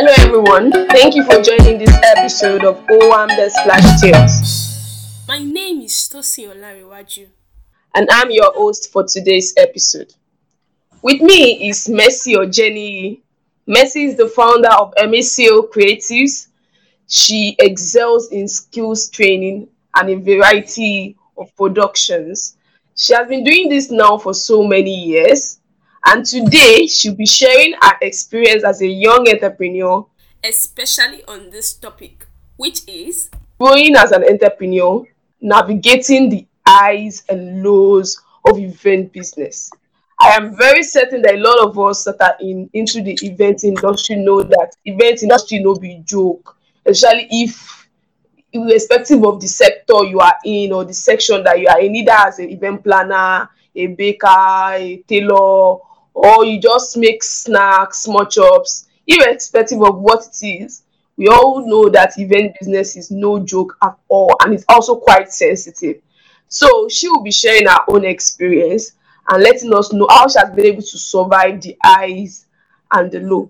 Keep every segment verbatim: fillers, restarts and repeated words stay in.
Hello everyone, thank you for joining this episode of Owambe Splash Tales. My name is Tosin Olarewaju, and I'm your host for today's episode. With me is Mercy Ojeni. Mercy is the founder of Emesea Creatives. She excels in skills training and a variety of productions. She has been doing this now for so many years. And today, she'll be sharing her experience as a young entrepreneur, especially on this topic, which is growing as an entrepreneur, navigating the highs and lows of event business. I am very certain that a lot of us that are in, into the event industry know that event industry no be joke, especially if, irrespective of the sector you are in or the section that you are in, either as an event planner, a baker, a tailor, or you just make snacks, small chops, irrespective of what it is, we all know that event business is no joke at all, and it's also quite sensitive. So she will be sharing her own experience and letting us know how she has been able to survive the highs and the low.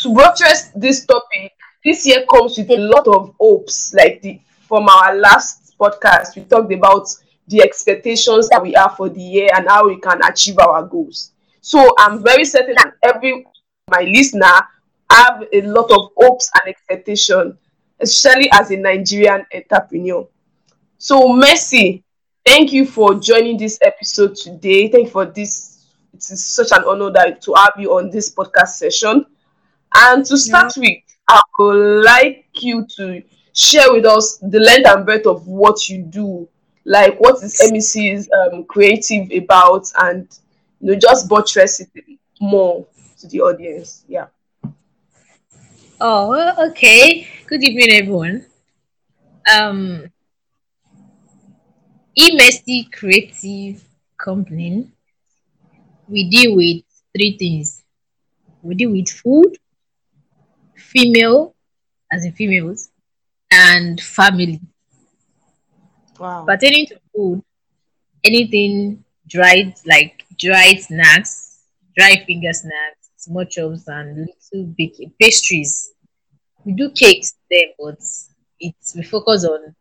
To buttress this topic, this year comes with a lot of hopes. Like the from our last podcast, we talked about the expectations that we have for the year and how we can achieve our goals. So I'm very certain that every my listener have a lot of hopes and expectations, especially as a Nigerian entrepreneur. So Mercy, thank you for joining this episode today. Thank you for this. It is such an honor that to have you on this podcast session. And to start yeah. with, I would like you to share with us the length and breadth of what you do. Like, what is Emesea's um, creative about, and you know, just buttress it more to the audience. Yeah. Oh, okay. Good evening, everyone. Um, Emesea Creative Company. We deal with three things. We deal with food, female, as in females, and family. Wow. Pertaining to food, anything dried, like dried snacks, dry finger snacks, small chops, and little baking pastries. We do cakes there, but it's we focus on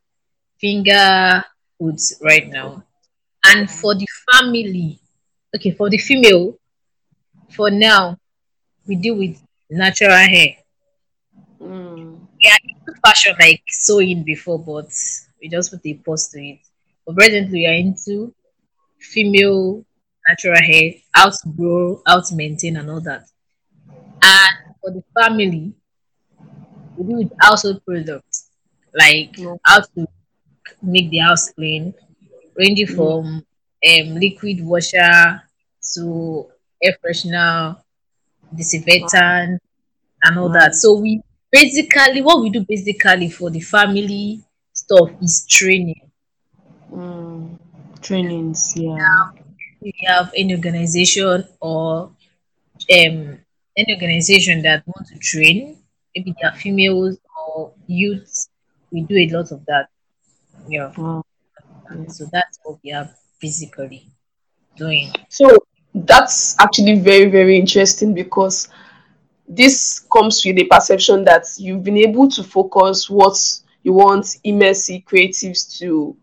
finger foods right now. And for the family, okay, for the female, for now, we deal with natural hair. Mm. Yeah, into fashion like sewing before, but we just put a pause to it. But presently, we are into female natural hair, how to grow, how to maintain, and all that. And for the family, we do with household products, like mm. how to make the house clean, ranging mm. from um, liquid washer to air freshener, disinfectant, wow. and all wow. that. So we basically, what we do basically for the family stuff is training. Mm, trainings, yeah. Now, we have any organization or um any organization that want to train, maybe they are females or youths, we do a lot of that. Yeah. Wow. So that's what we are physically doing. So that's actually very, very interesting, because this comes with the perception that you've been able to focus what you want Emesea Creatives to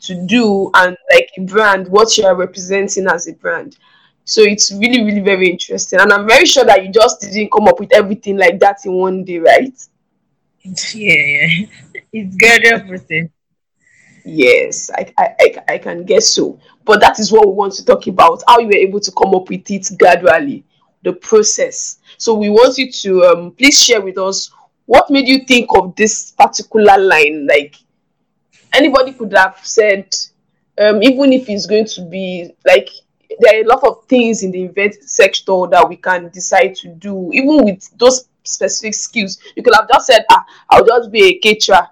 to do, and like a brand, what you are representing as a brand. So it's really, really very interesting. And I'm very sure that you just didn't come up with everything like that in one day, right? Yeah, yeah. It's gradual process. Yes, I, I, I, I can guess so. But that is what we want to talk about, how you were able to come up with it gradually, the process. So we want you to um, please share with us what made you think of this particular line? Like, anybody could have said, um, even if it's going to be, like, there are a lot of things in the event sector that we can decide to do, even with those specific skills. You could have just said, ah, I'll just be a caterer,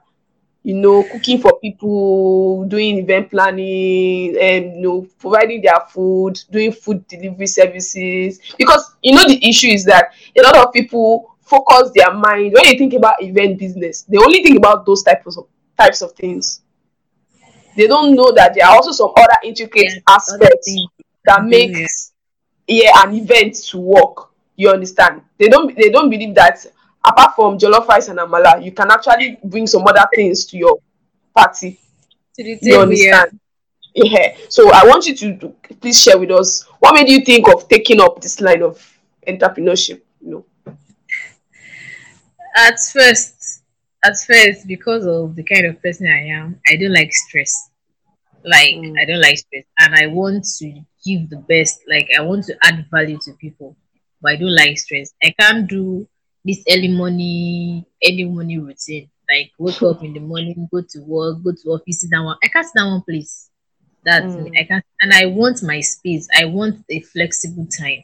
you know, cooking for people, doing event planning, and, you know, providing their food, doing food delivery services. Because, you know, the issue is that a lot of people focus their mind when they think about event business. They only think about those types of types of things. They don't know that there are also some other intricate yeah, aspects that makes yeah. yeah an event to work. You understand? They don't they don't believe that apart from jollof rice and amala, you can actually bring some other things to your party. To the table, you understand? Yeah. yeah. So I want you to do, please share with us, what made you think of taking up this line of entrepreneurship? You know, at first, at first, because of the kind of person I am, I don't like stress. Like mm. I don't like stress, and I want to give the best. Like I want to add value to people, but I don't like stress. I can't do this early morning, early morning routine. Like wake up in the morning, go to work, go to office, sit down. I can't sit down one place. That's mm. me. I can't, and I want my space. I want a flexible time.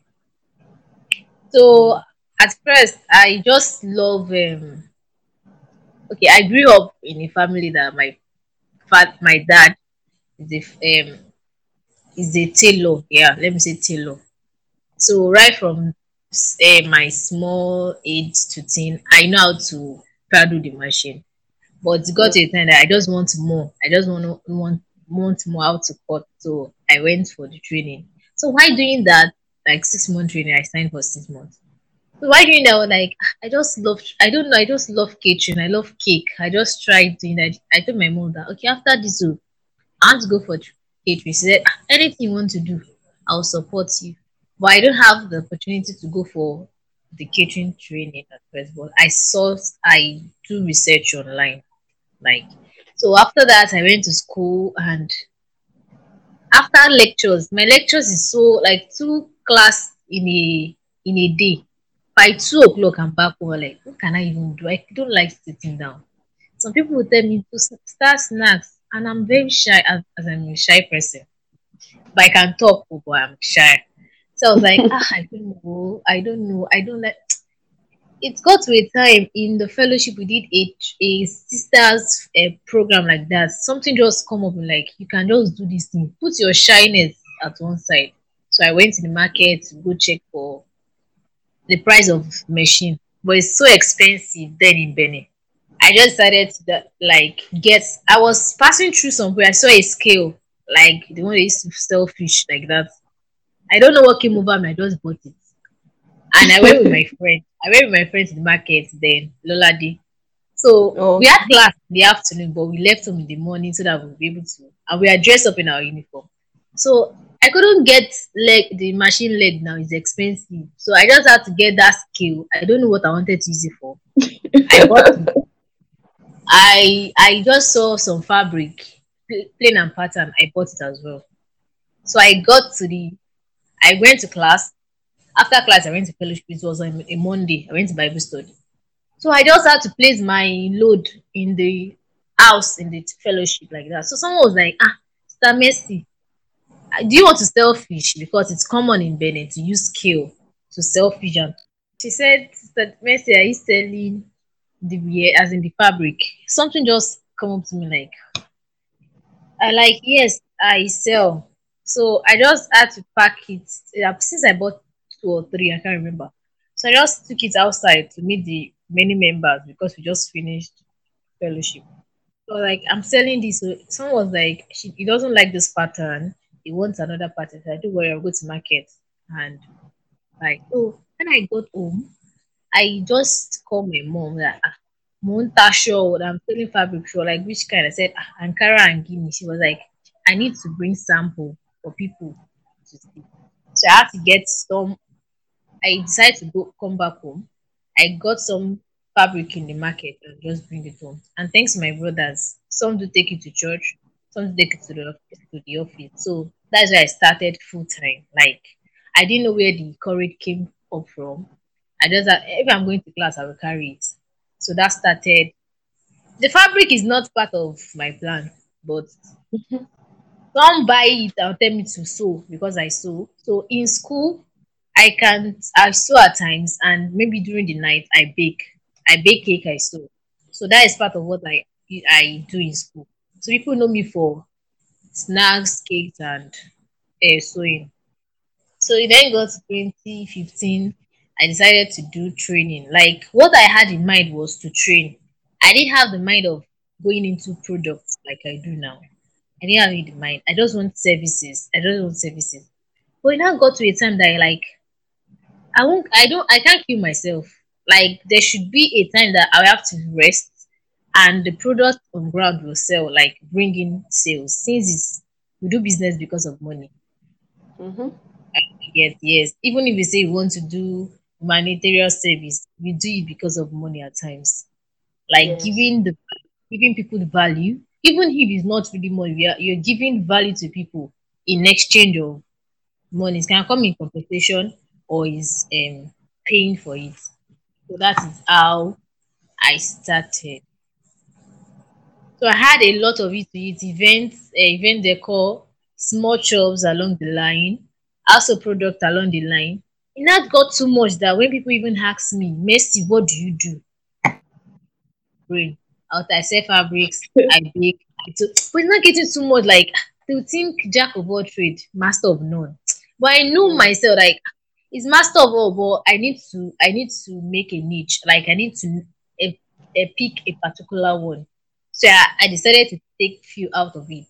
So at first, I just love. Um, okay, I grew up in a family that my fat my dad is a um, is a tailor. Yeah, let me say tailor. So right from say my small age to teen, I know how to paddle the machine. But it got to a time that I just want more. I just want want want more how to cut. So I went for the training. So while doing that, like six month training, I signed for six months. So while doing that, like I just love. I don't know. I just love kitchen. I love cake. I just tried doing that. I told my mom that okay, after this, I have to go for catering. She said, anything you want to do, I'll support you. But I don't have the opportunity to go for the catering training at first. But I saw, I do research online. Like, so after that, I went to school, and after lectures, my lectures is so like two class in a in a day. By two o'clock, I'm back home. Like, what can I even do? I don't like sitting down. Some people will tell me to start snacks. And I'm very shy, as, as I'm a shy person. But I can talk, but I'm shy. So I was like, ah, I don't know, I don't know, I don't like... It got to a time in the fellowship, we did a, a sister's a program like that. Something just come up and like, you can just do this thing. Put your shyness at one side. So I went to the market to go check for the price of machine. But it's so expensive then in Benin. I just started to like get. I was passing through somewhere. I saw a scale, like the one they used to sell fish, like that. I don't know what came over me. I just bought it, and I went with my friend. I went with my friend to the market. Then Lolade. So oh. we had class in the afternoon, but we left home in the morning so that we would be able to. And we are dressed up in our uniform. So I couldn't get leg. The machine leg now is expensive. So I just had to get that scale. I don't know what I wanted to use it for. I bought. I I just saw some fabric, plain and pattern. I bought it as well. So I got to the, I went to class. After class, I went to fellowship. It was on a Monday. I went to Bible study. So I just had to place my load in the house, in the fellowship like that. So someone was like, ah, Sister Mercy, do you want to sell fish? Because it's common in Benin to use scale to sell fish. And she said, Sister Mercy, are you selling the as in the fabric? Something just come up to me like I like yes I sell. So I just had to pack it since I bought two or three, I can't remember. So I just took it outside to meet the many members because we just finished fellowship. So like I'm selling this. So someone was like, she he doesn't like this pattern, he wants another pattern. So I do worry, I'll go to market. And like oh when I got home, I just called my mom that ah, Monta sure I'm selling fabric sure like which kind. I said ah, Ankara and Guinea. She was like, I need to bring sample for people to see. So I had to get some. I decided to go come back home. I got some fabric in the market and just bring it home. And thanks to my brothers, some do take it to church, some do take it to the to the office. So that's where I started full time. Like I didn't know where the courage came up from. I just, if I'm going to class, I will carry it. So that started. The fabric is not part of my plan, but some buy it and tell me to sew because I sew. So in school, I can, I sew at times, and maybe during the night, I bake. I bake cake, I sew. So that is part of what I, I do in school. So people know me for snacks, cakes, and uh, sewing. So it then got to twenty fifteen. I decided to do training. Like what I had in mind was to train. I didn't have the mind of going into products like I do now. I didn't have it in mind. I just want services. I just want services. But it now got to a time that I like I won't. I don't. I can't kill myself. Like, there should be a time that I have to rest, and the product on ground will sell, like bring in sales. Since it's, we do business because of money. Mm-hmm. Yes, yes. Even if you say you want to do humanitarian service, you do it because of money at times. Like yes. giving the giving people the value, even if it's not really money, you're, you're giving value to people in exchange of money. It can come in compensation or is um paying for it. So that is how I started. So I had a lot of it to eat, events, uh, event decor, small shops along the line, also product along the line. It not got too much that when people even ask me, Mercy, what do you do? Brain. Out I sell fabrics, I bake, I do. But it's not getting too much, like they would think jack of all trade, master of none. But I know myself, like it's master of all, but I need to I need to make a niche. Like I need to a, a pick a particular one. So I, I decided to take few out of it.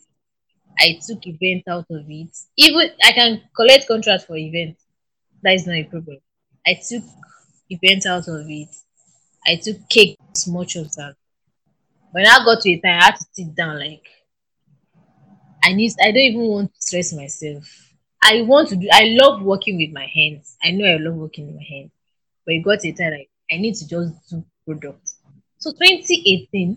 I took event out of it. Even I can collect contracts for events. That is not a problem. I took events out of it. I took cake, small chops out. When I got to a time, I had to sit down. Like I need. I don't even want to stress myself. I want to do. I love working with my hands. I know I love working with my hands. But it got to a time like I need to just do products. So twenty eighteen,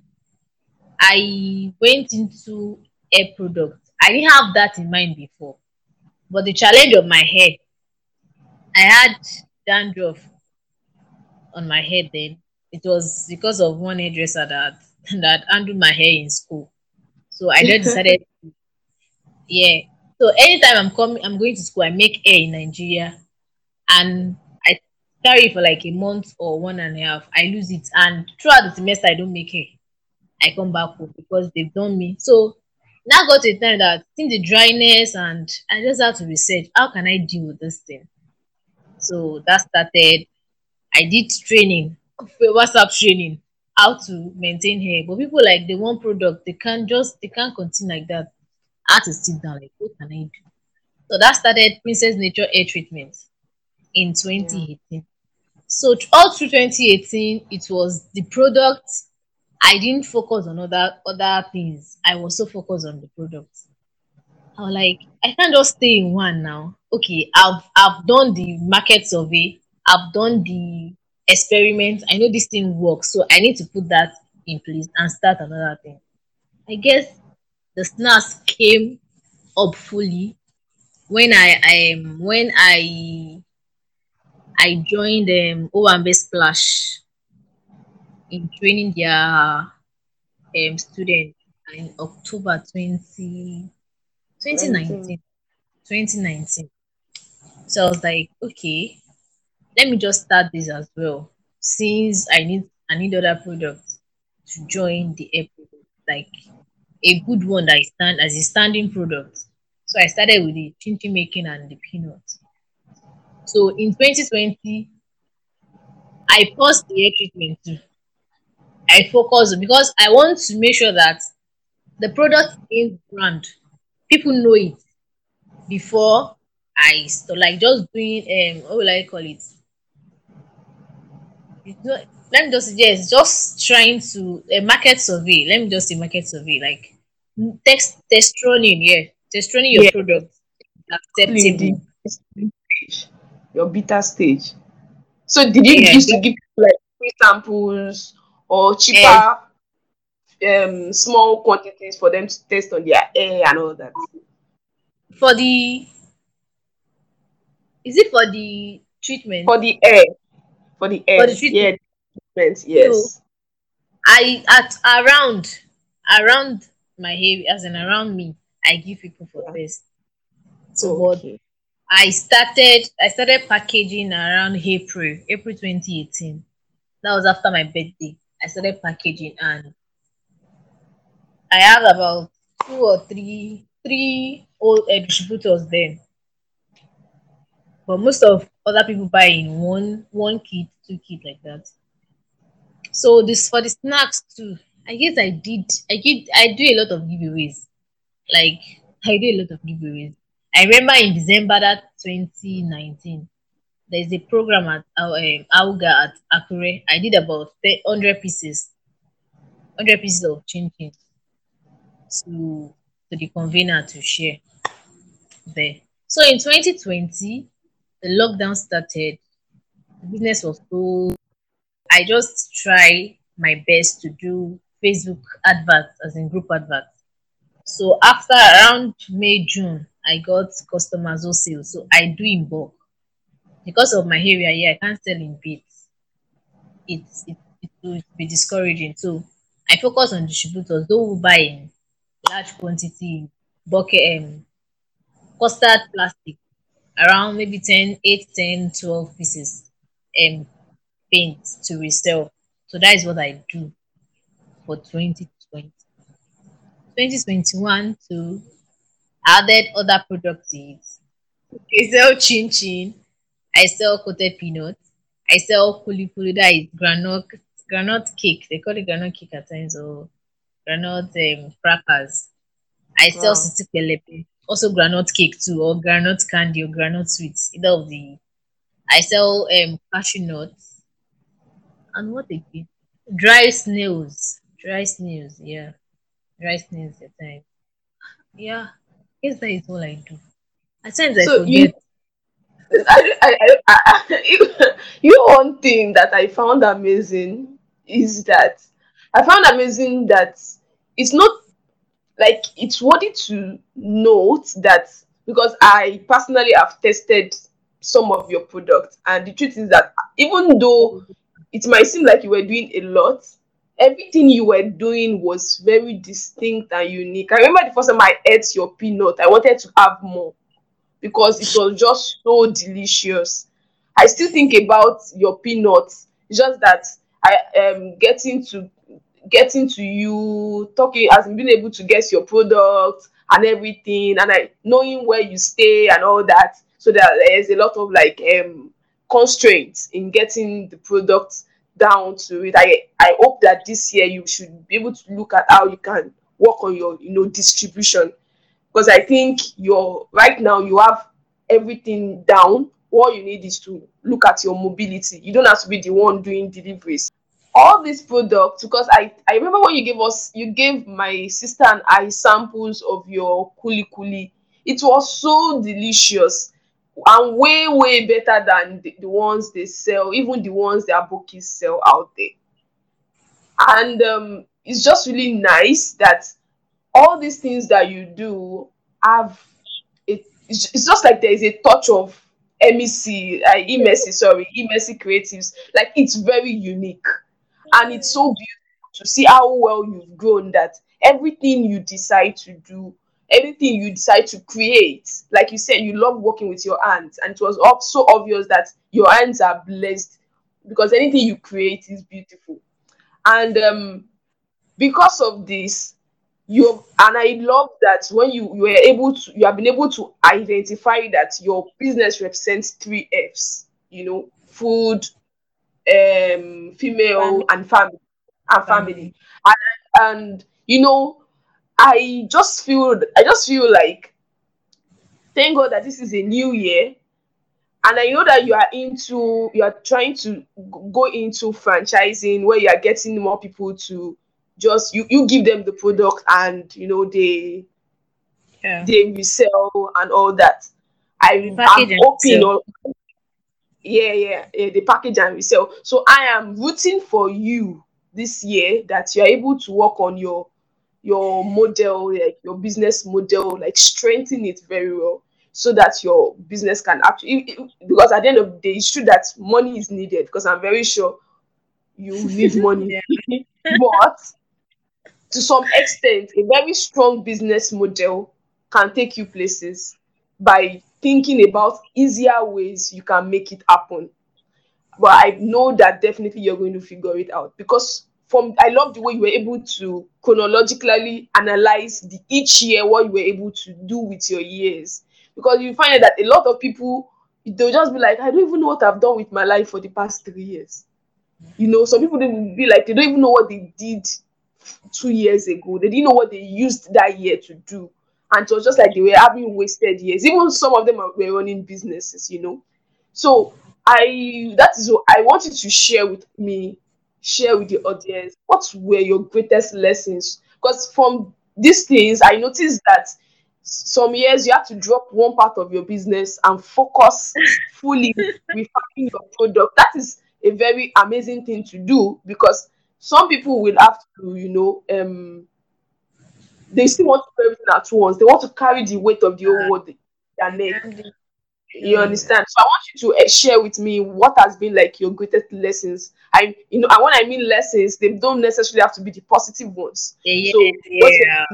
I went into hair products. I didn't have that in mind before, but the challenge of my hair. I had dandruff on my head then. It was because of one hairdresser that that undo my hair in school. So I just decided, yeah. So anytime I'm coming, I'm going to school, I make hair in Nigeria, and I carry it for like a month or one and a half. I lose it, and throughout the semester I don't make hair. I come back home because they've done me. So now I got to a time that since the dryness, and I just have to research how can I deal with this thing. So that started. I did training, WhatsApp training, how to maintain hair. But people like they want product, they can't just they can't continue like that. I had to sit down like, what can I do? So that started Princess Nature Hair Treatment in twenty eighteen. Yeah. So all through twenty eighteen, it was the product. I didn't focus on other other things. I was so focused on the product. I was like, I can't just stay in one now. Okay, I've I've done the market survey. I've done the experiment. I know this thing works, so I need to put that in place and start another thing. I guess the snaps came up fully when I, I when I I joined um, Owambe Splash in training their um, students in October twenty nineteen. So I was like, okay, let me just start this as well. Since I need I need other products to join the air product, like a good one that I stand as a standing product. So I started with the chinchi making and the peanuts. So in twenty twenty, I paused the hair treatment too. I focus because I want to make sure that the product is brand. People know it before I start, like just doing um what will I call it? It's not, let me just yes, just trying to a uh, market survey. Let me just say market survey, like text test running, yeah. Test running your yeah. product. Acceptable. Your beta stage. So did you yeah, used yeah. to give like free samples? Or cheaper, yes. um, small quantities for them to test on their hair and all that. For the, is it for the treatment? For the hair, for the hair, for the treatment. Yeah, treatment, yes. So I at around, around my hair, as in around me, I give people for this. So okay. I started, I started packaging around April, April twenty eighteen. That was after my birthday. I started packaging, and I have about two or three, three old uh, distributors then. But most of other people buy in one, one kit, two kit like that. So this for the snacks too. I guess I did. I did. I do a lot of giveaways. Like I do a lot of giveaways. I remember in December that twenty nineteen, There's a program at um, Auga at Akure. I did about one hundred pieces, one hundred pieces of chin-chin to, to the convener to share there. So in twenty twenty, the lockdown started. The business was so... I just try my best to do Facebook adverts, as in group adverts. So after around May, June, I got customers who sell. So I do in bulk. Because of my area here, I can't sell in bits. It's it, it will be discouraging. So I focus on distributors, those who buy in large quantity, bucket, um, custard plastic, around maybe ten, eight, ten, twelve pieces, um, paint to resell. So that is what I do for twenty twenty. twenty twenty-one too, I added other products. I sell chin chin. I sell coated peanuts. I sell kulikuli, that is granite, granite cake. They call it granite cake at times, or granite um, crackers. I wow. sell siti pelepe, also granite cake too, or granite candy, or granite sweets, either of the. I sell um, cashew nuts. And what again? Dry snails. Dry snails, yeah. Dry snails at times. Yeah, I guess that is all I do. At times I so forget. You- I, I, I, I, you know, one thing that I found amazing is that I found amazing that it's not like it's worthy to note that, because I personally have tested some of your products, and the truth is that even though it might seem like you were doing a lot, everything you were doing was very distinct and unique. I remember the first time I ate your peanut, I wanted to have more, because it was just so delicious. I still think about your peanuts. It's just that I am getting to getting to you, talking, as being able to guess your product and everything, and I knowing where you stay and all that. So that there's a lot of like um, constraints in getting the product down to it. I I hope that this year you should be able to look at how you can work on your you know distribution. Because I think you're right now, you have everything down. All you need is to look at your mobility. You don't have to be the one doing deliveries. All these products, because I, I remember when you gave us, you gave my sister and I samples of your kuli kuli. It was so delicious and way, way better than the, the ones they sell, even the ones their bookies sell out there. And um, it's just really nice that all these things that you do have it, it's just like there is a touch of M E C, uh, Emesea, sorry, Emesea Creatives. Like it's very unique, and it's so beautiful to see how well you've grown. That everything you decide to do, everything you decide to create, like you said, you love working with your hands, and it was so obvious that your hands are blessed because anything you create is beautiful, and um, because of this. You and I love that when you, you were able to, you have been able to identify that your business represents three F's, you know, food, um, female, and family, and family. And, and you know, I just feel, I just feel like, thank God that this is a new year, and I know that you are into, you are trying to go into franchising where you are getting more people to. Just you, you give them the product and you know they yeah. they resell and all that. I am hoping or yeah, yeah, yeah, they package and resell. So I am rooting for you this year that you are able to work on your your model, like your business model, like strengthen it very well so that your business can actually, because at the end of the day, it's true that money is needed, because I'm very sure you need money. But to some extent, a very strong business model can take you places by thinking about easier ways you can make it happen. But I know that definitely you're going to figure it out, because from I love the way you were able to chronologically analyze the, each year what you were able to do with your years. Because you find that a lot of people, they'll just be like, I don't even know what I've done with my life for the past three years. You know, some people, they will be like, they don't even know what they did two years ago. They didn't know what they used that year to do. And so just like they were having wasted years. Even some of them were running businesses, you know. So I that is what I want you to share with me, share with the audience. What were your greatest lessons? Because from these things, I noticed that some years you have to drop one part of your business and focus fully with your product. That is a very amazing thing to do, because some people will have to, you know, um, they still want to do everything at once. They want to carry the weight of the whole world in their neck. You understand? So I want you to share with me what has been like your greatest lessons. I, you know, and when I mean lessons, they don't necessarily have to be the positive ones. Yeah, so yeah.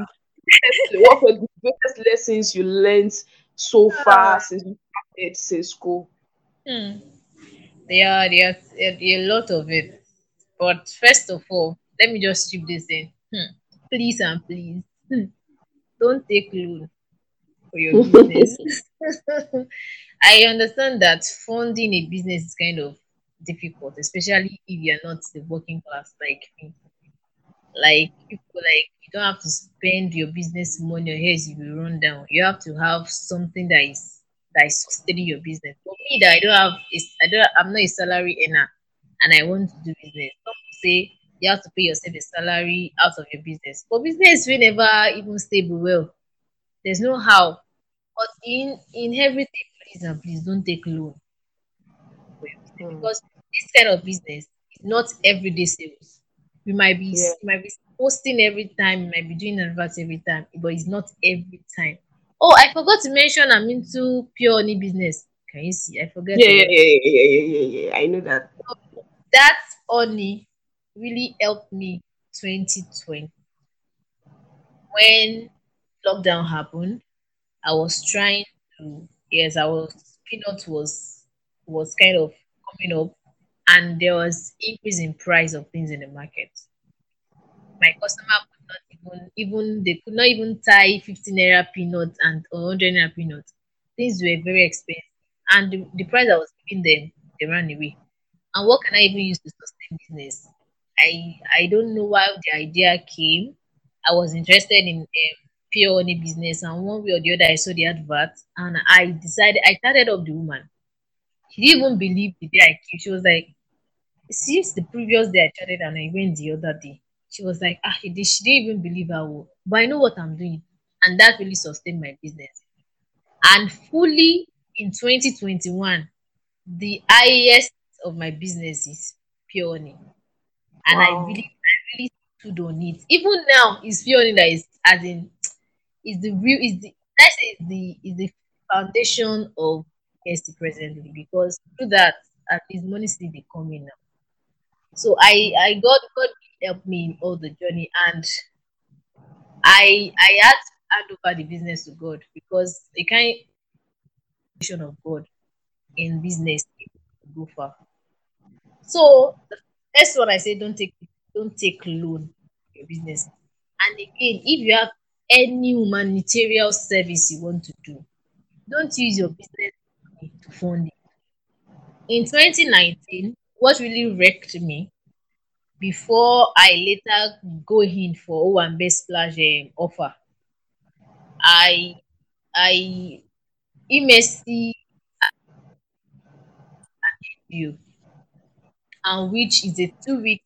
What were the greatest lessons you learned so far since you started, since school? Hmm. There, there, there are a lot of it. But first of all, let me just strip this in. Hmm. Please and please, hmm. don't take loan for your business. I understand that funding a business is kind of difficult, especially if you're not the working class like me. Like, people like, you don't have to spend your business money, your heads will run down. You have to have something that is that is sustaining your business. For me, that I don't have, is I don't, I'm not a salary earner, and I want to do business. Some say you have to pay yourself a salary out of your business. But business will never even stable well. There's no how. But in in everything, please and please don't take loan mm. because this kind of business is not everyday sales. You might be yeah. you might be posting every time, you might be doing adverts every time, but it's not every time. Oh, I forgot to mention I'm into pure honey business. Can you see? I forgot. Yeah, yeah, yeah, yeah, yeah, yeah, yeah. I know that. So that honey really helped me twenty twenty. When lockdown happened, I was trying to yes, I was peanut was was kind of coming up. And there was increase in price of things in the market. My customer could not even, even they could not even tie fifteen naira peanuts and one hundred naira peanuts. Things were very expensive. And the, the price I was giving them, they ran away. And what can I even use to sustain business? I I don't know why the idea came. I was interested in um, pure honey business. And one way or the other, I saw the advert. And I decided, I started up the woman. She didn't even believe the day I came. She was like, since the previous day I chatted and I went the other day, she was like, ah, she, did, she didn't even believe I would. But I know what I'm doing. And that really sustained my business. And fully in twenty twenty-one, the highest of my business is pure honey. And wow. I really, I really stood on it. Even now, it's pure honey that is, as in, is the real, is the, let's say it's the, is the foundation of Mercy presently, because through that, at least money still they come in now. So I, I God, God helped me in all the journey, and I, I had to hand over the business to God, because the kind of of God in business to go far. So the first one I say, don't take, don't take loan for your business. And again, if you have any humanitarian service you want to do, don't use your business to fund it. In twenty nineteen, what really wrecked me before I later go in for Owambe Splash um, offer, I, I, Emesea you, and which is a two-week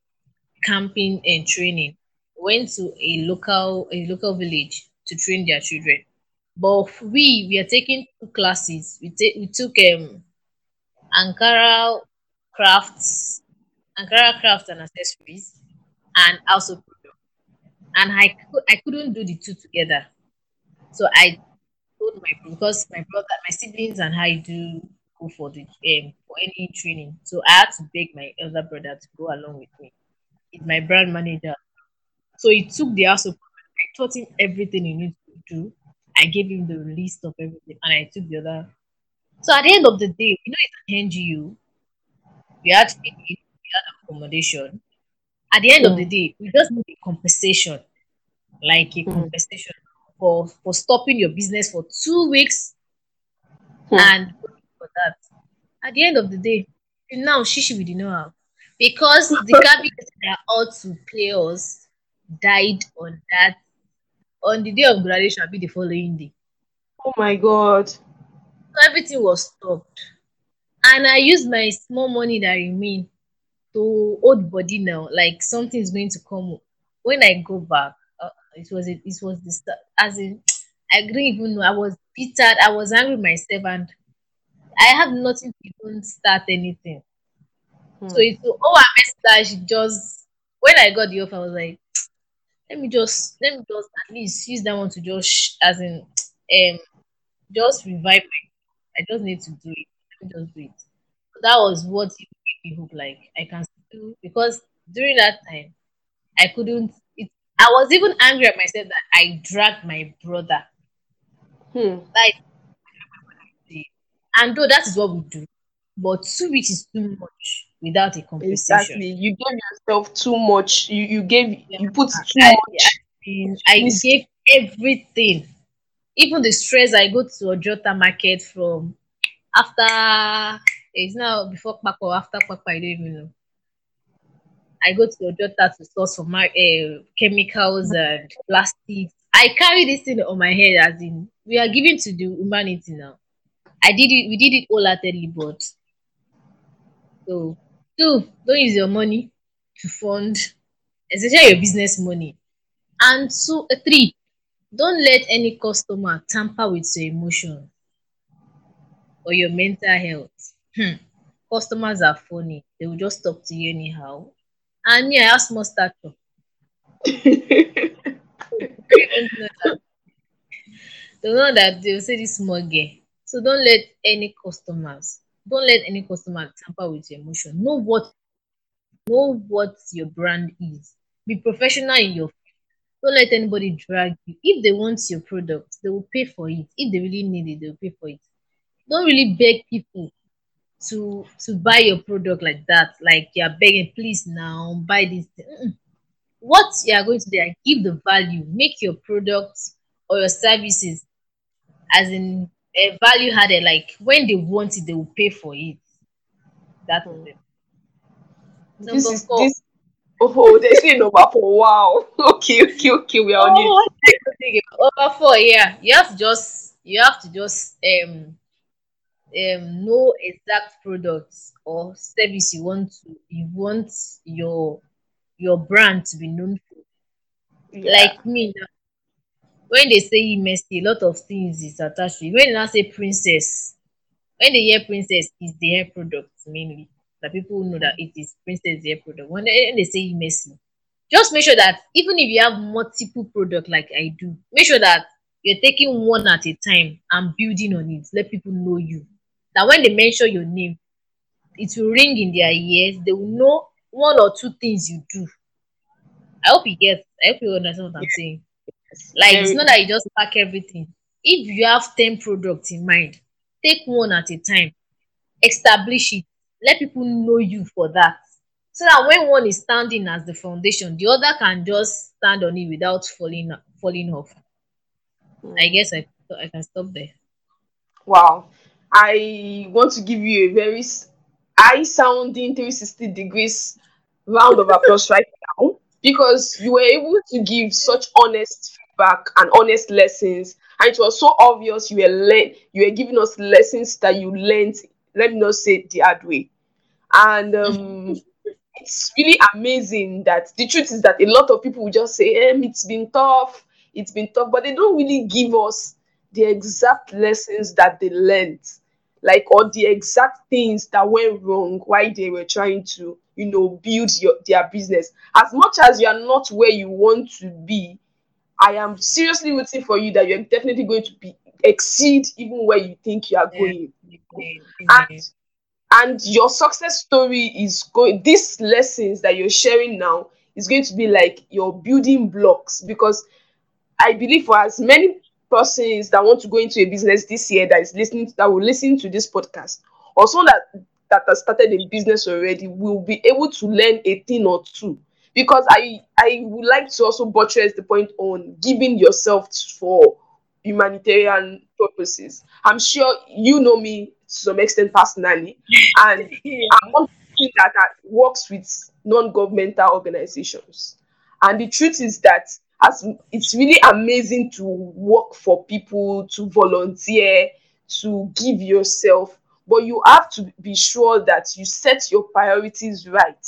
camping and training. Went to a local a local village to train their children. But we we are taking two classes. We take we took um Ankara crafts, Ankara crafts and accessories, and also product. And I I couldn't do the two together, so I told my because my brother, my siblings, and I do go for the um for any training. So I had to beg my elder brother to go along with me. He's my brand manager, so he took the also product. I taught him everything he needs to do. I gave him the list of everything, and I took the other. So at the end of the day, you know, it's an N G O. We had to pay we had accommodation. At the end mm. of the day, we just need a compensation, like a mm. compensation for, for stopping your business for two weeks mm. and for that. At the end of the day, now she should be know because the cabinets that are out to play us died on that. On the day of graduation, I'll be the following day. Oh my God. So everything was stopped. And I used my small money that remained to old body now. Like something is going to come up. When I go back, uh, it was it, it was this as in I didn't even know. I was bitter. I was angry with myself, and I have nothing to even start anything. Hmm. So it's so, oh, I messed that. Just when I got the offer, I was like, let me just let me just at least use that one to just sh- as in um just revive my. I just need to do it. Let me just do it. So that was what it gave me hope. Like I can still, because during that time I couldn't. It, I was even angry at myself that I dragged my brother. Hmm. Like, and though that is what we do, but too much is too much without a compensation. Exactly, you gave yourself too much. You you gave yeah. you put too I, much. I, I gave everything, even the stress. I go to Ojota market from after it's now before Kwakwa, after Kwakwa, I don't even know. I go to Ojota to source for my uh, chemicals and plastics. I carry this thing on my head, as in we are giving to the humanity now. I did it. We did it wholeheartedly, but so two, don't use your money to fund, especially your business money. And two, uh, three, don't let any customer tamper with your emotions or your mental health. Hmm. Customers are funny; they will just talk to you anyhow. And yeah, I have small startup. They know that they will say this small girl. So don't let any customers, don't let any customer tamper with your emotion. Know what, know what your brand is. Be professional in your field. Don't let anybody drag you. If they want your product, they will pay for it. If they really need it, they will pay for it. Don't really beg people to to buy your product like that. Like you are begging, please now buy this. Mm-mm. What you are going to do, like, give the value, make your products or your services as in a value added. Like when they want it, they will pay for it. That's mm. it. Number this is, four. This, oh, they say number four. Wow. Okay, okay, okay. We are oh, on it. Number four. Yeah, you have to just you have to just um um know exact products or service you want to you want your your brand to be known for. Yeah. Like me now, when they say Mercy, a lot of things is attached to it. When they now say Princess, when they hear Princess, it's the hair product mainly. That people know that it is Princess hair product. When they, when they say Mercy, just make sure that even if you have multiple products like I do, make sure that you're taking one at a time and building on it. Let people know you. That when they mention your name, it will ring in their ears. They will know one or two things you do. I hope you get, I hope you understand what I'm saying. Like it's not that you just pack everything. If you have ten products in mind, take one at a time, establish it, let people know you for that. So that when one is standing as the foundation, the other can just stand on it without falling falling off. I guess I I can stop there. Wow, I want to give you a very high sounding three sixty degrees round of applause right now, because you were able to give such honest feedback and honest lessons, and it was so obvious you were le- you were giving us lessons that you learned, let me not say it the hard way. And um, it's really amazing that the truth is that a lot of people will just say, um, it's been tough, it's been tough, but they don't really give us the exact lessons that they learned, like, or the exact things that went wrong while they were trying to, you know, build your, their business. As much as you are not where you want to be, I am seriously rooting for you that you're definitely going to be exceed even where you think you are going. Yeah. And, and your success story is going, these lessons that you're sharing now is going to be like your building blocks, because I believe for as many persons that want to go into a business this year that is listening to, that will listen to this podcast, or someone that that has started a business already, will be able to learn a thing or two. Because I I would like to also buttress the point on giving yourself for humanitarian purposes. I'm sure you know me to some extent personally, and I'm one that, that works with non-governmental organizations. And the truth is that as it's really amazing to work for people, to volunteer, to give yourself. but you have to be sure that you set your priorities right.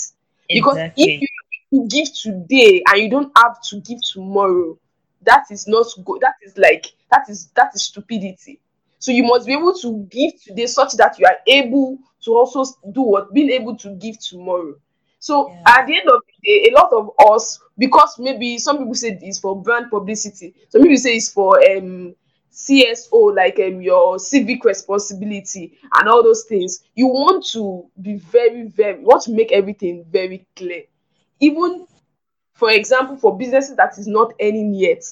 Exactly. Because if you, you give today and you don't have to give tomorrow, that is not good. That is like that is that is stupidity. So you must be able to give today such that you are able to also do what being able to give tomorrow. So yeah. At the end of the day, a lot of us, because maybe some people say it's for brand publicity, some people say it's for um C S O, like um, your civic responsibility and all those things. You want to be very, very, you want to make everything very clear. Even, for example, for businesses that is not earning yet.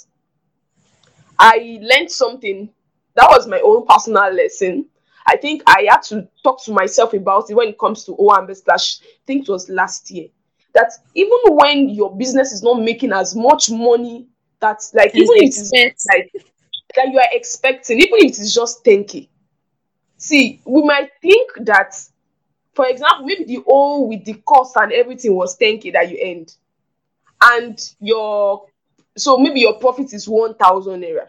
I learned something. That was my own personal lesson. I think I had to talk to myself about it when it comes to Owambe Splash. I think it was last year. That even when your business is not making as much money, that like even if it's like that you are expecting, even if it's just ten K. See, we might think that, for example, maybe the all with the cost and everything was ten K that you earned. And your so maybe your profit is one thousand naira.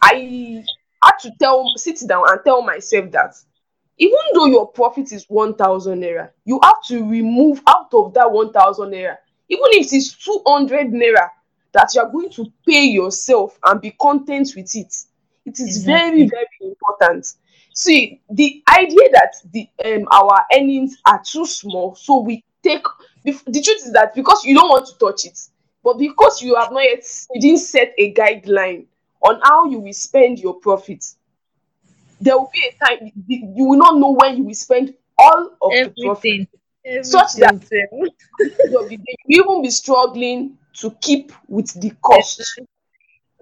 I had to tell, sit down and tell myself that even though your profit is one thousand naira, you have to remove out of that one thousand naira, even if it's two hundred naira, that you are going to pay yourself and be content with it. It is exactly. very, very important. See, the idea that the um, our earnings are too small, so we take, the truth is that because you don't want to touch it, but because you have not yet, you didn't set a guideline on how you will spend your profits, there will be a time you will not know when you will spend all of everything, the profit, everything, such that you will even be struggling to keep with the cost.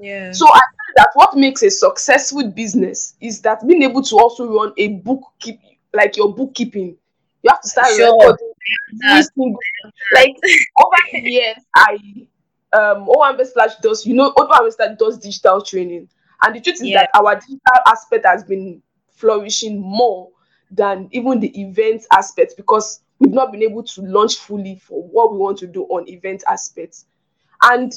Yeah. So I think that what makes a successful business is that being able to also run a bookkeep, like your bookkeeping. You have to start sure. recording every single thing. Like over the years, I. Um, Owambe Splash does, you know, Owambe Splash does digital training, and the truth is yeah. that our digital aspect has been flourishing more than even the event aspect, because we've not been able to launch fully for what we want to do on event aspects. And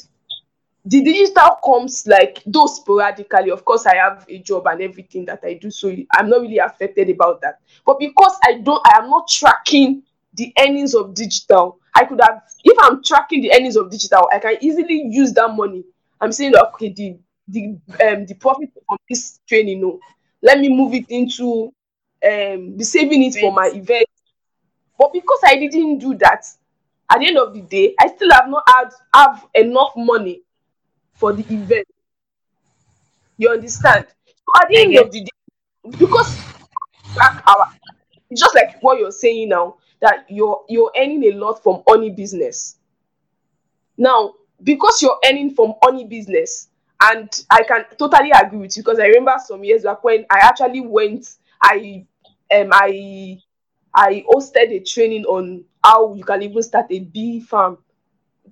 the digital comes like those sporadically. Of course, I have a job and everything that I do, so I'm not really affected about that. But because I don't, I am not tracking the earnings of digital. I could have, if I'm tracking the earnings of digital, I can easily use that money. I'm saying, okay, the the um the profit from this training, no, let me move it into um the saving it for my event. But because I didn't do that, at the end of the day, I still have not had have enough money for the event. You understand? So at the end of the day, because track our, it's just like what you're saying now, that you're you're earning a lot from honey business. Now, because you're earning from honey business, and I can totally agree with you, because I remember some years back when I actually went, I um I I hosted a training on how you can even start a bee farm.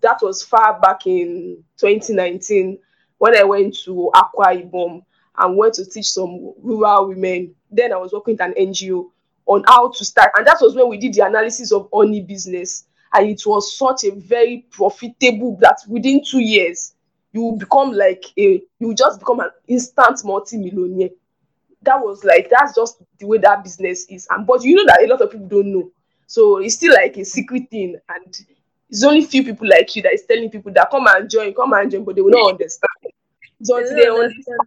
That was far back in twenty nineteen when I went to Akwa Ibom and went to teach some rural women. Then I was working with an N G O on how to start, and that was when we did the analysis of honey business, and it was such a very profitable that within two years you will become like a you will just become an instant multi-millionaire. That was like that's just the way that business is, and but you know that a lot of people don't know, so it's still like a secret thing, and it's only few people like you that is telling people that come and join, come and join, but they will not understand. So until they understand,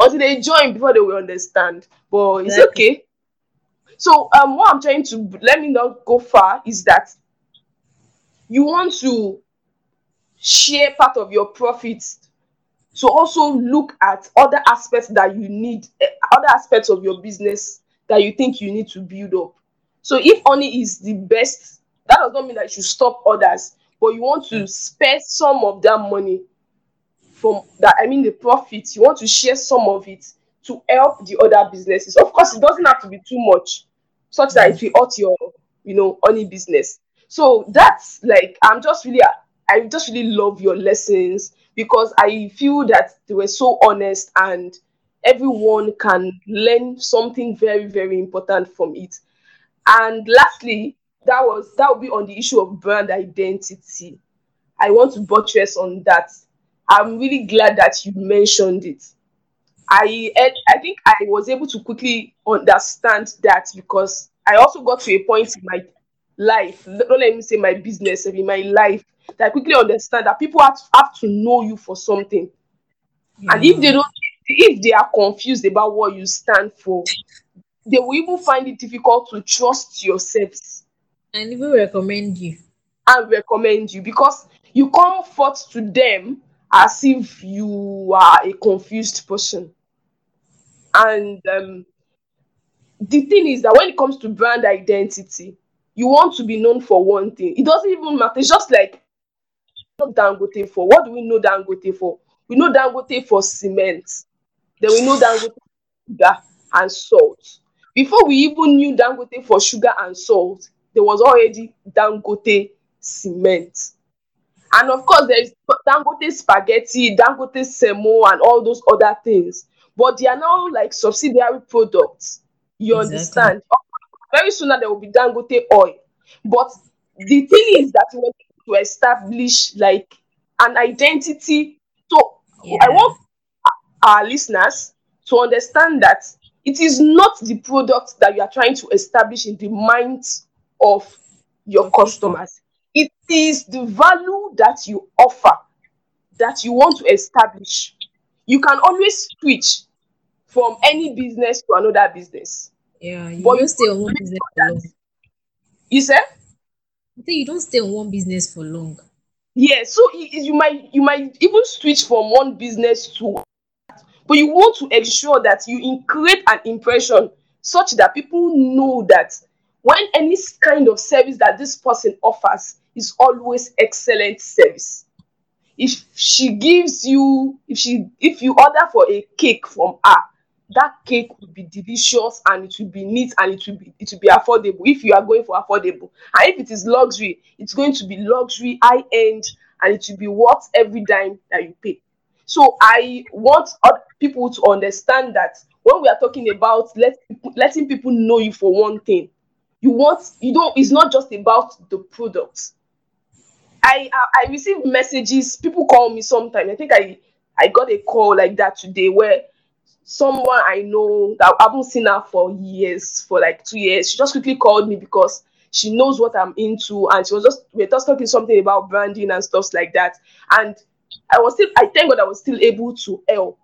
until they join before they will understand. But it's okay. So um, what I'm trying to, let me not go far, is that you want to share part of your profits to also look at other aspects that you need, other aspects of your business that you think you need to build up. So if honey is the best, that does not mean that you should stop others, but you want to spare some of that money from that, I mean the profits, you want to share some of it to help the other businesses. Of course, it doesn't have to be too much, such that it will hurt your, you know, only business. So that's like, I'm just really, I just really love your lessons, because I feel that they were so honest, and everyone can learn something very, very important from it. And lastly, that was, that would be on the issue of brand identity. I want to buttress on that. I'm really glad that you mentioned it. I I think I was able to quickly understand that, because I also got to a point in my life, don't let me say my business, in my life, that I quickly understand that people have to, have to know you for something. Mm-hmm. And if they don't, if they are confused about what you stand for, they will even find it difficult to trust yourselves. And even recommend you. And recommend you, because you come forth to them as if you are a confused person. And um, the thing is that when it comes to brand identity, you want to be known for one thing. It doesn't even matter. It's just like, what do we know Dangote for? What do we know Dangote for? We know Dangote for cement. Then we know Dangote for sugar and salt. Before we even knew Dangote for sugar and salt, there was already Dangote cement. And of course, there is Dangote spaghetti, Dangote semo, and all those other things. But they are now like subsidiary products. You exactly. understand? Very soon there will be Dangote oil. But the thing is that we want to establish like an identity. So yeah. I want our listeners to understand that it is not the product that you are trying to establish in the minds of your customers. It is the value that you offer that you want to establish. You can always switch from any business to another business. Yeah, you but don't you stay on one business for long. You said? I think you don't stay on one business for long. Yeah, so you might you might even switch from one business to another, but you want to ensure that you create an impression such that people know that when any kind of service that this person offers is always excellent service. If she gives you, if she, if you order for a cake from her, that cake will be delicious and it will be neat and it will be, it will be affordable if you are going for affordable. And if it is luxury, it's going to be luxury, high-end, and it will be worth every dime that you pay. So I want other people to understand that when we are talking about let, letting people know you for one thing, you want, you don't, it's not just about the product. I, I I receive messages, people call me sometimes. I think I, I got a call like that today where someone I know that I haven't seen her for years, for like two years, she just quickly called me because she knows what I'm into, and she was just, we were just talking something about branding and stuff like that. And I was still, I thank God I was still able to help.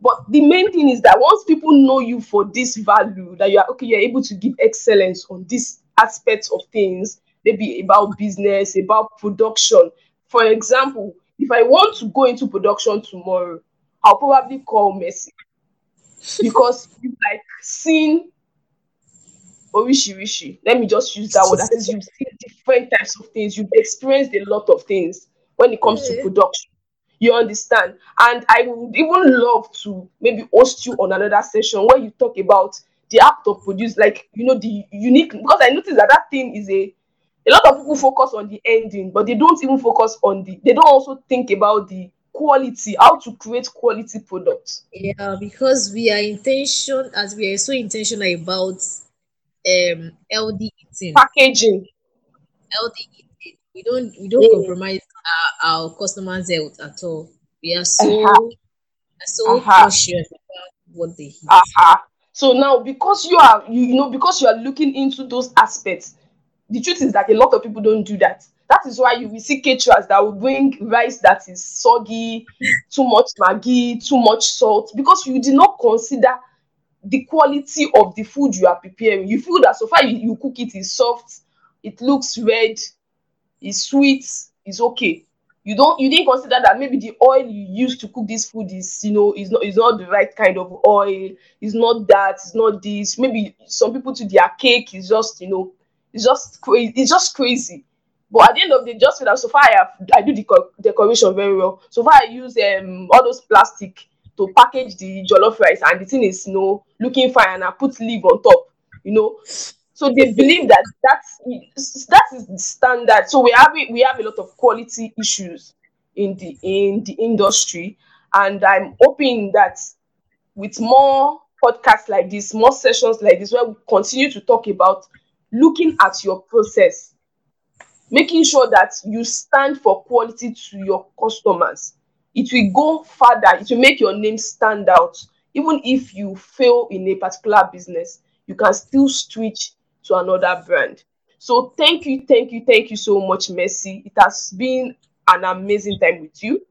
But the main thing is that once people know you for this value, that you are okay, you're able to give excellence on this aspect of things, maybe about business, about production. For example, if I want to go into production tomorrow, I'll probably call Mercy because you've like seen Orishirishi. Let me just use that word. That is, you've seen different types of things. You've experienced a lot of things when it comes to production. You understand? And I would even love to maybe host you on another session where you talk about the act of produce, like, you know, the unique, because I noticed that that thing is a, a lot of people focus on the ending, but they don't even focus on the, they don't also think about the quality, how to create quality products. Yeah, because we are intention, as we are so intentional about um L D eating. Packaging. L D eating. We don't, we don't yeah. compromise our, our customers' health at all. We are so uh-huh. so uh-huh. cautious about what they eat. Uh-huh. So now, because you are, you know, because you are looking into those aspects, the truth is that a lot of people don't do that. That is why you will see caterers that will bring rice that is soggy, too much maggi, too much salt, because you did not consider the quality of the food you are preparing. You feel that so far you, you cook it, it's soft, it looks red, it's sweet, it's okay. You don't, you didn't consider that maybe the oil you use to cook this food is, you know, is not, is not the right kind of oil. It's not that, it's not this. Maybe some people to their cake is just, you know, it's just crazy. It's just crazy. But at the end of the day, just so far I have, I do the co- decoration very well. So far I use um all those plastic to package the jollof rice, and the thing is, you know, looking fine, and I put leaf on top, you know. So they believe that that's that is the standard. So we have we have a lot of quality issues in the in the industry, and I'm hoping that with more podcasts like this, more sessions like this, where we continue to talk about looking at your process, making sure that you stand for quality to your customers. It will go further. It will make your name stand out. even if you fail in a particular business, you can still switch to another brand. So thank you, thank you, thank you so much, Mercy. It has been an amazing time with you.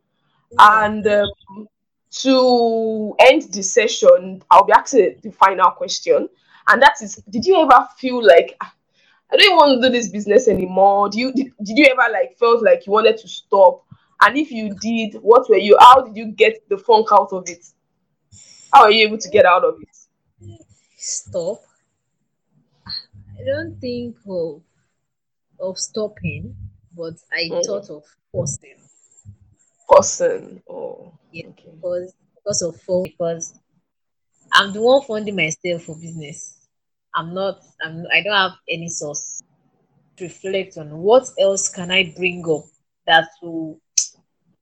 And um, to end the session, I'll be asking the final question. And that is, did you ever feel like, I don't want to do this business anymore? Do you, did, did you ever like felt like you wanted to stop? And if you did, what were you? How did you get the funk out of it? How are you able to get out of it? Stop. I don't think of, of stopping, but I mm. thought of pausing. Pausing. Oh, yeah, okay. Because, because of phone, because I'm the one funding myself for business. I'm not, I'm, I don't have any source to reflect on what else can I bring up that will,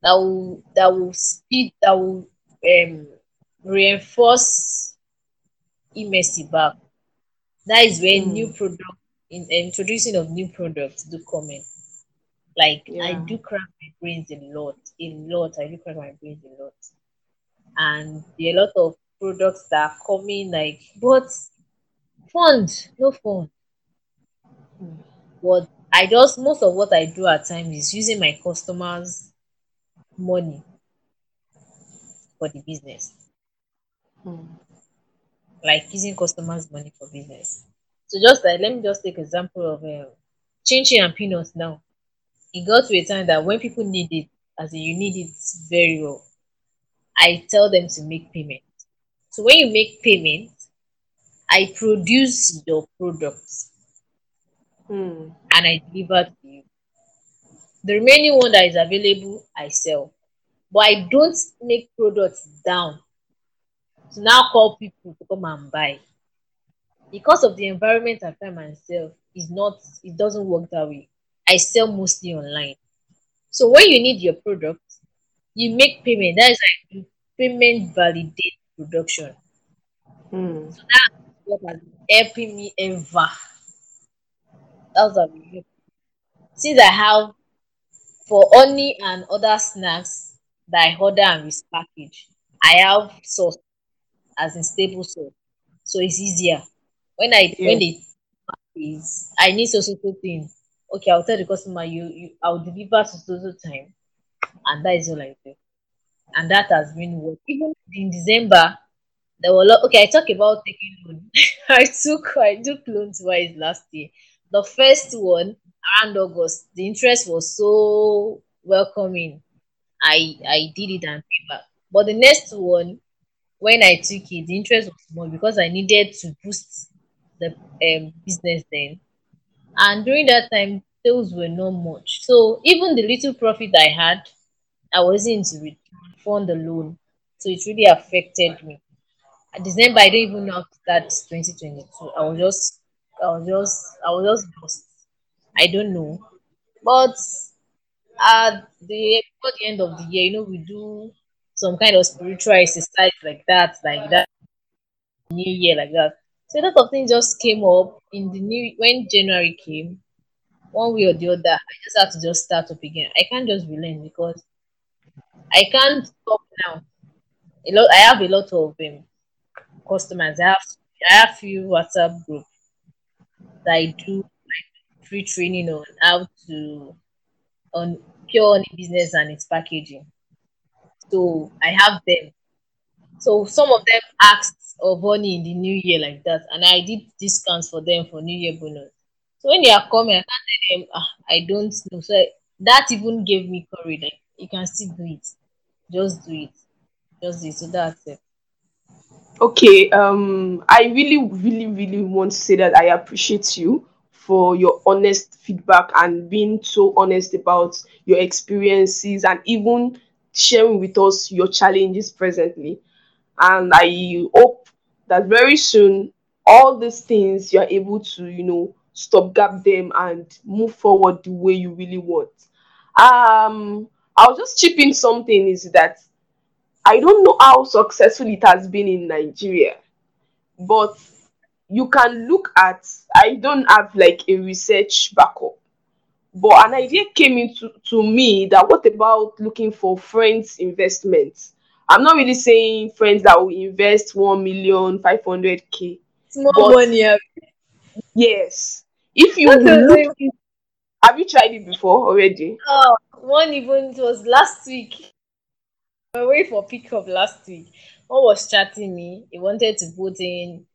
that will, that will speed, that will um, reinforce Emesea back. That is when mm. new product, in introducing of new products do come in. Like, yeah. I do crack my brains a lot, a lot. I do crack my brains a lot. And there are a lot of products that are coming, like, but fund, no fund. Mm. But I just, most of what I do at times is using my customers' money for the business. Mm. Like using customers' money for business. So just like, let me just take example of um, chin chin and peanuts now. It got to a time that when people need it, as in you need it very well, I tell them to make payment. So when you make payment, I produce your products mm. and I deliver to you. The remaining one that is available, I sell. But I don't make products down. So now call people to come and buy. Because of the environment I find myself, is not, it doesn't work that way. I sell mostly online. So when you need your product, you make payment. That is like payment validate production. Mm. So that's what has been helping me ever. That's what I've been. Since I have for honey and other snacks that I order and repackage, I have sauce. As in stable soap, so it's easier. When I yeah. when it is, I need so so thing. Okay, I'll tell the customer you, you I'll deliver so so time, and that is all I do. And that has been work. Even in December, there were a lot. Okay, I talk about taking loan. I took I took loans twice last year. The first one around August, the interest was so welcoming. I I did it and paid back. But the next one, when I took it, the interest was small because I needed to boost the um, business then. And during that time, sales were not much. So even the little profit I had, I wasn't to refund the loan. So it really affected me. At December, I didn't even know how to start twenty twenty-two. I was just, I was just, I was just lost. I don't know. But at the, at the end of the year, you know, we do some kind of spiritual exercise like that, like that, new year, like that. So a lot of things just came up in the new, when January came, one way or the other, I just had to just start up again. I can't just relent because I can't stop now. A lot, I have a lot of um, customers. I have, I have a few WhatsApp groups that I do like, free training on how to, on pure honey business and its packaging. So I have them. So some of them asked of honey in the new year like that. And I did discounts for them for New Year bonus. So when they are coming, I can't tell them, ah, I don't know. So I, that even gave me courage. Like, you can still do it. Just do it. Just do it. So that's it. Okay. Um, I really, really, really want to say that I appreciate you for your honest feedback and being so honest about your experiences and even sharing with us your challenges presently. And I hope that very soon all these things you are able to, you know, stopgap them and move forward the way you really want. Um, I'll just chip in something is that I don't know how successful it has been in Nigeria, but you can look at, I don't have like a research backup. But an idea came into to me that what about looking for friends' investments? I'm not really saying friends that will invest one million five hundred k. Small money. Yes. If you look, have you tried it before already? Oh, one even it was last week. I was away for pickup last week. One was chatting me. He wanted to put in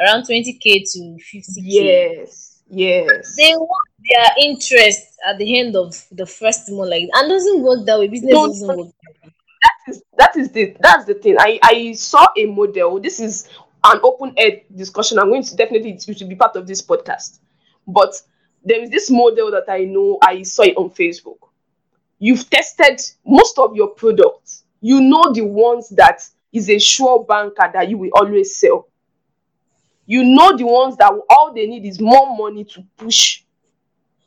around twenty k to fifty k. Yes, yes. They want their interest at the end of the first month, like, and doesn't work that way. Business Don't, doesn't work that way. That is that is the that's the thing. I, I saw a model. This is an open air discussion. I'm going to definitely it should be part of this podcast. But there is this model that I know. I saw it on Facebook. You've tested most of your products. You know the ones that is a sure banker that you will always sell. You know the ones that all they need is more money to push.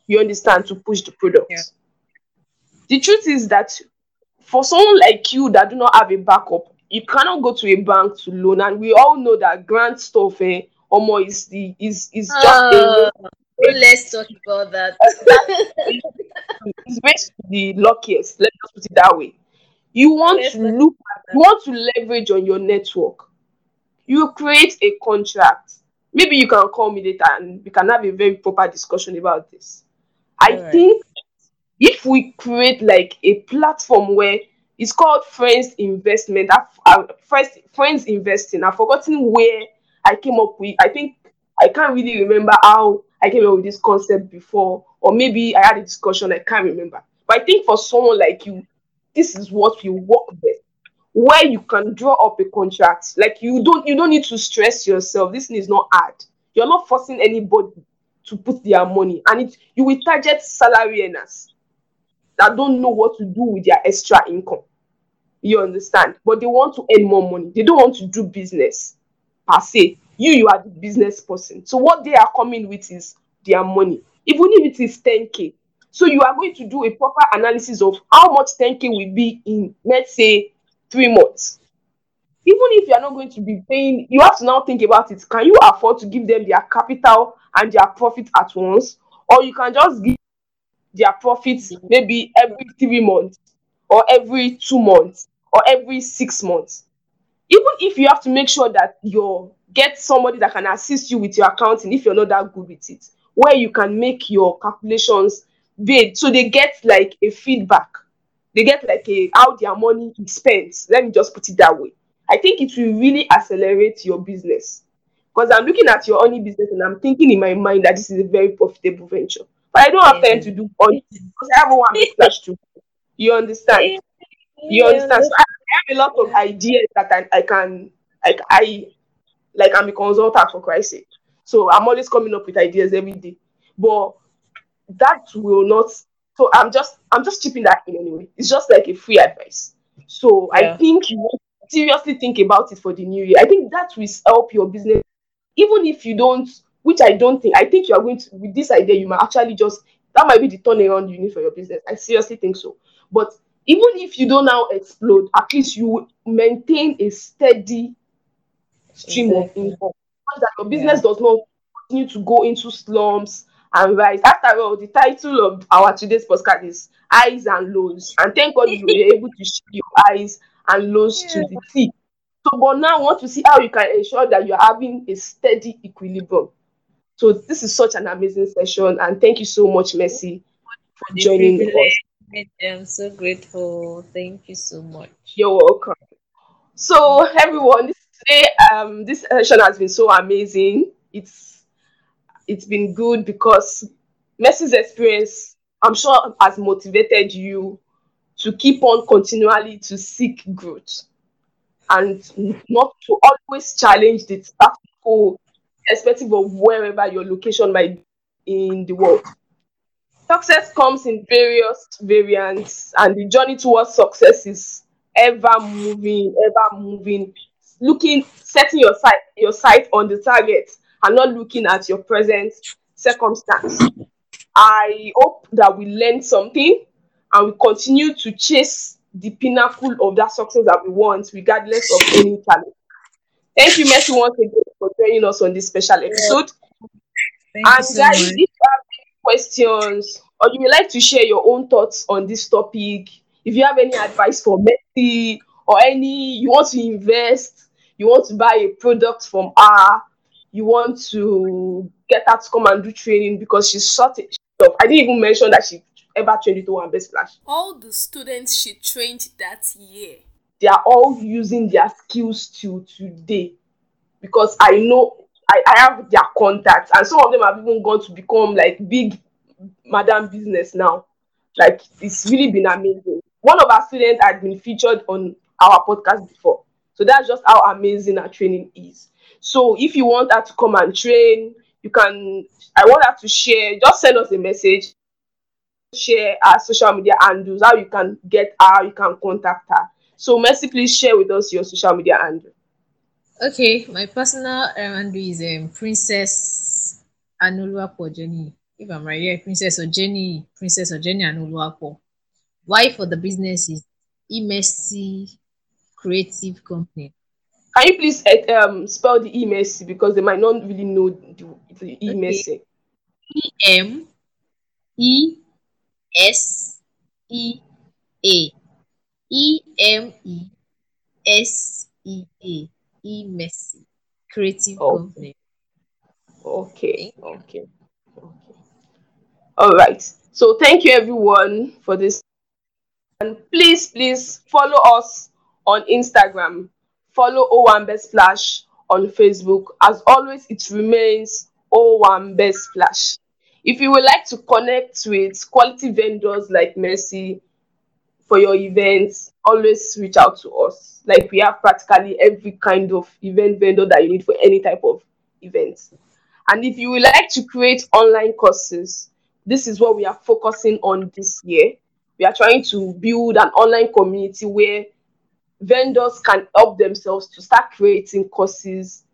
You understand, to push the product. Yeah. The truth is that for someone like you that do not have a backup, you cannot go to a bank to loan. And we all know that grant stuff, eh, Omo, is the is is just oh, a let's talk about that. It's basically the luckiest. Let's just put it that way. You want let's to look at, you want to leverage on your network. You create a contract. Maybe you can call me later and we can have a very proper discussion about this. I right. think if we create like a platform where it's called Friends Investment, Friends Friends Investing. I've forgotten where I came up with. I think I can't really remember how I came up with this concept before, or maybe I had a discussion. I can't remember. But I think for someone like you, this is what you work with, where you can draw up a contract. Like you don't, you don't need to stress yourself. This is not hard. You're not forcing anybody to put their money, and it you will target salary earners that don't know what to do with their extra income. You understand? But they want to earn more money. They don't want to do business per se. You, you are the business person. So what they are coming with is their money, even if it is ten k. So you are going to do a proper analysis of how much ten k will be in, let's say, three months. Even if you are not going to be paying, you have to now think about it. Can you afford to give them their capital and their profit at once? Or you can just give their profits maybe every three months or every two months or every six months. Even if you have to make sure that you get somebody that can assist you with your accounting if you're not that good with it, where you can make your calculations big, so they get like a feedback. They get like a how their money is spent. Let me just put it that way. I think it will really accelerate your business. Because I'm looking at your only business and I'm thinking in my mind that this is a very profitable venture. But I don't have time to do only because I have one flash too. You understand? You understand? So I have a lot of ideas that I, I can, like I, like I'm a consultant for Christ's sake. So I'm always coming up with ideas every day. But that will not. So I'm just I'm just chipping that in anyway. It's just like a free advice. So yeah. I think you want to seriously think about it for the new year. I think that will help your business. Even if you don't, which I don't think, I think you are going to, with this idea, you might actually just, that might be the turnaround you need for your business. I seriously think so. But even if you don't now explode, at least you maintain a steady stream exactly. of income. So that your business yeah. does not continue to go into slumps and rise. After all, the title of our today's podcast is Highs and Lows. And thank God you were able to share your highs and lows yeah. to the sea. So, but now I want to see how you can ensure that you're having a steady equilibrium. So this is such an amazing session. And thank you so much, Mercy, for joining us. I'm so grateful. Thank you so much. You're welcome. So everyone, this today, um, this session has been so amazing. It's It's been good because Mercy's experience, I'm sure, has motivated you to keep on continually to seek growth and not to always challenge the status quo, irrespective of wherever your location might be in the world. Success comes in various variants, and the journey towards success is ever moving, ever moving, looking, setting your sight, your sight on the target. I'm not looking at your present circumstance. I hope that we learned something and we continue to chase the pinnacle of that success that we want, regardless of any challenge. Thank you, Mercy, once again for joining us on this special episode. Thank and so guys, much. If you have any questions or you would like to share your own thoughts on this topic, if you have any advice for Mercy or any, you want to invest, you want to buy a product from her, you want to get her to come and do training because she's short of, I didn't even mention that she ever trained with Owambe Splash. All the students she trained that year, they are all using their skills till today because I know I, I have their contacts, and some of them have even gone to become like big madam business now. Like, it's really been amazing. One of our students had been featured on our podcast before. So that's just how amazing our training is. So if you want her to come and train, you can, I want her to share, just send us a message, share our social media handles, how you can get her, you can contact her. So Mercy, please share with us your social media handle. Okay, my personal handle is um, Princess Anoluwapo Ojeni. If I'm right here, Princess Ojeni, Princess Ojeni Anoluwapo. Why for the business is Emesea Creative Company. Can you please um spell the Emesea because they might not really know the, the Emesea. E M E S E A. E M E S E A. Emesea Creative oh. Company. Okay, okay, okay. All right. So thank you everyone for this, and please, please follow us on Instagram. Follow Owambe Splash on Facebook. As always, it remains Owambe Splash. If you would like to connect with quality vendors like Mercy for your events, always reach out to us. Like, we have practically every kind of event vendor that you need for any type of event. And if you would like to create online courses, this is what we are focusing on this year. We are trying to build an online community where vendors can help themselves to start creating courses.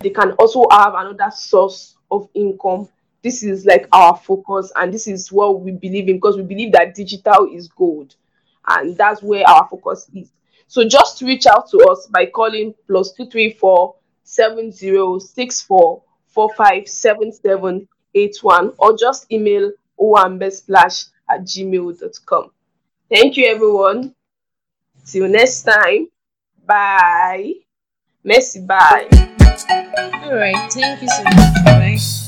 They can also have another source of income. This is like our focus, and this is what we believe in because we believe that digital is gold, and that's where our focus is. So just reach out to us by calling plus two three four seven zero six four four five seven seven eight one, or just email owambe splash at gmail dot com. Thank you, everyone. Till next time. Bye. Mercy, bye. All right. Thank you so much. Bye.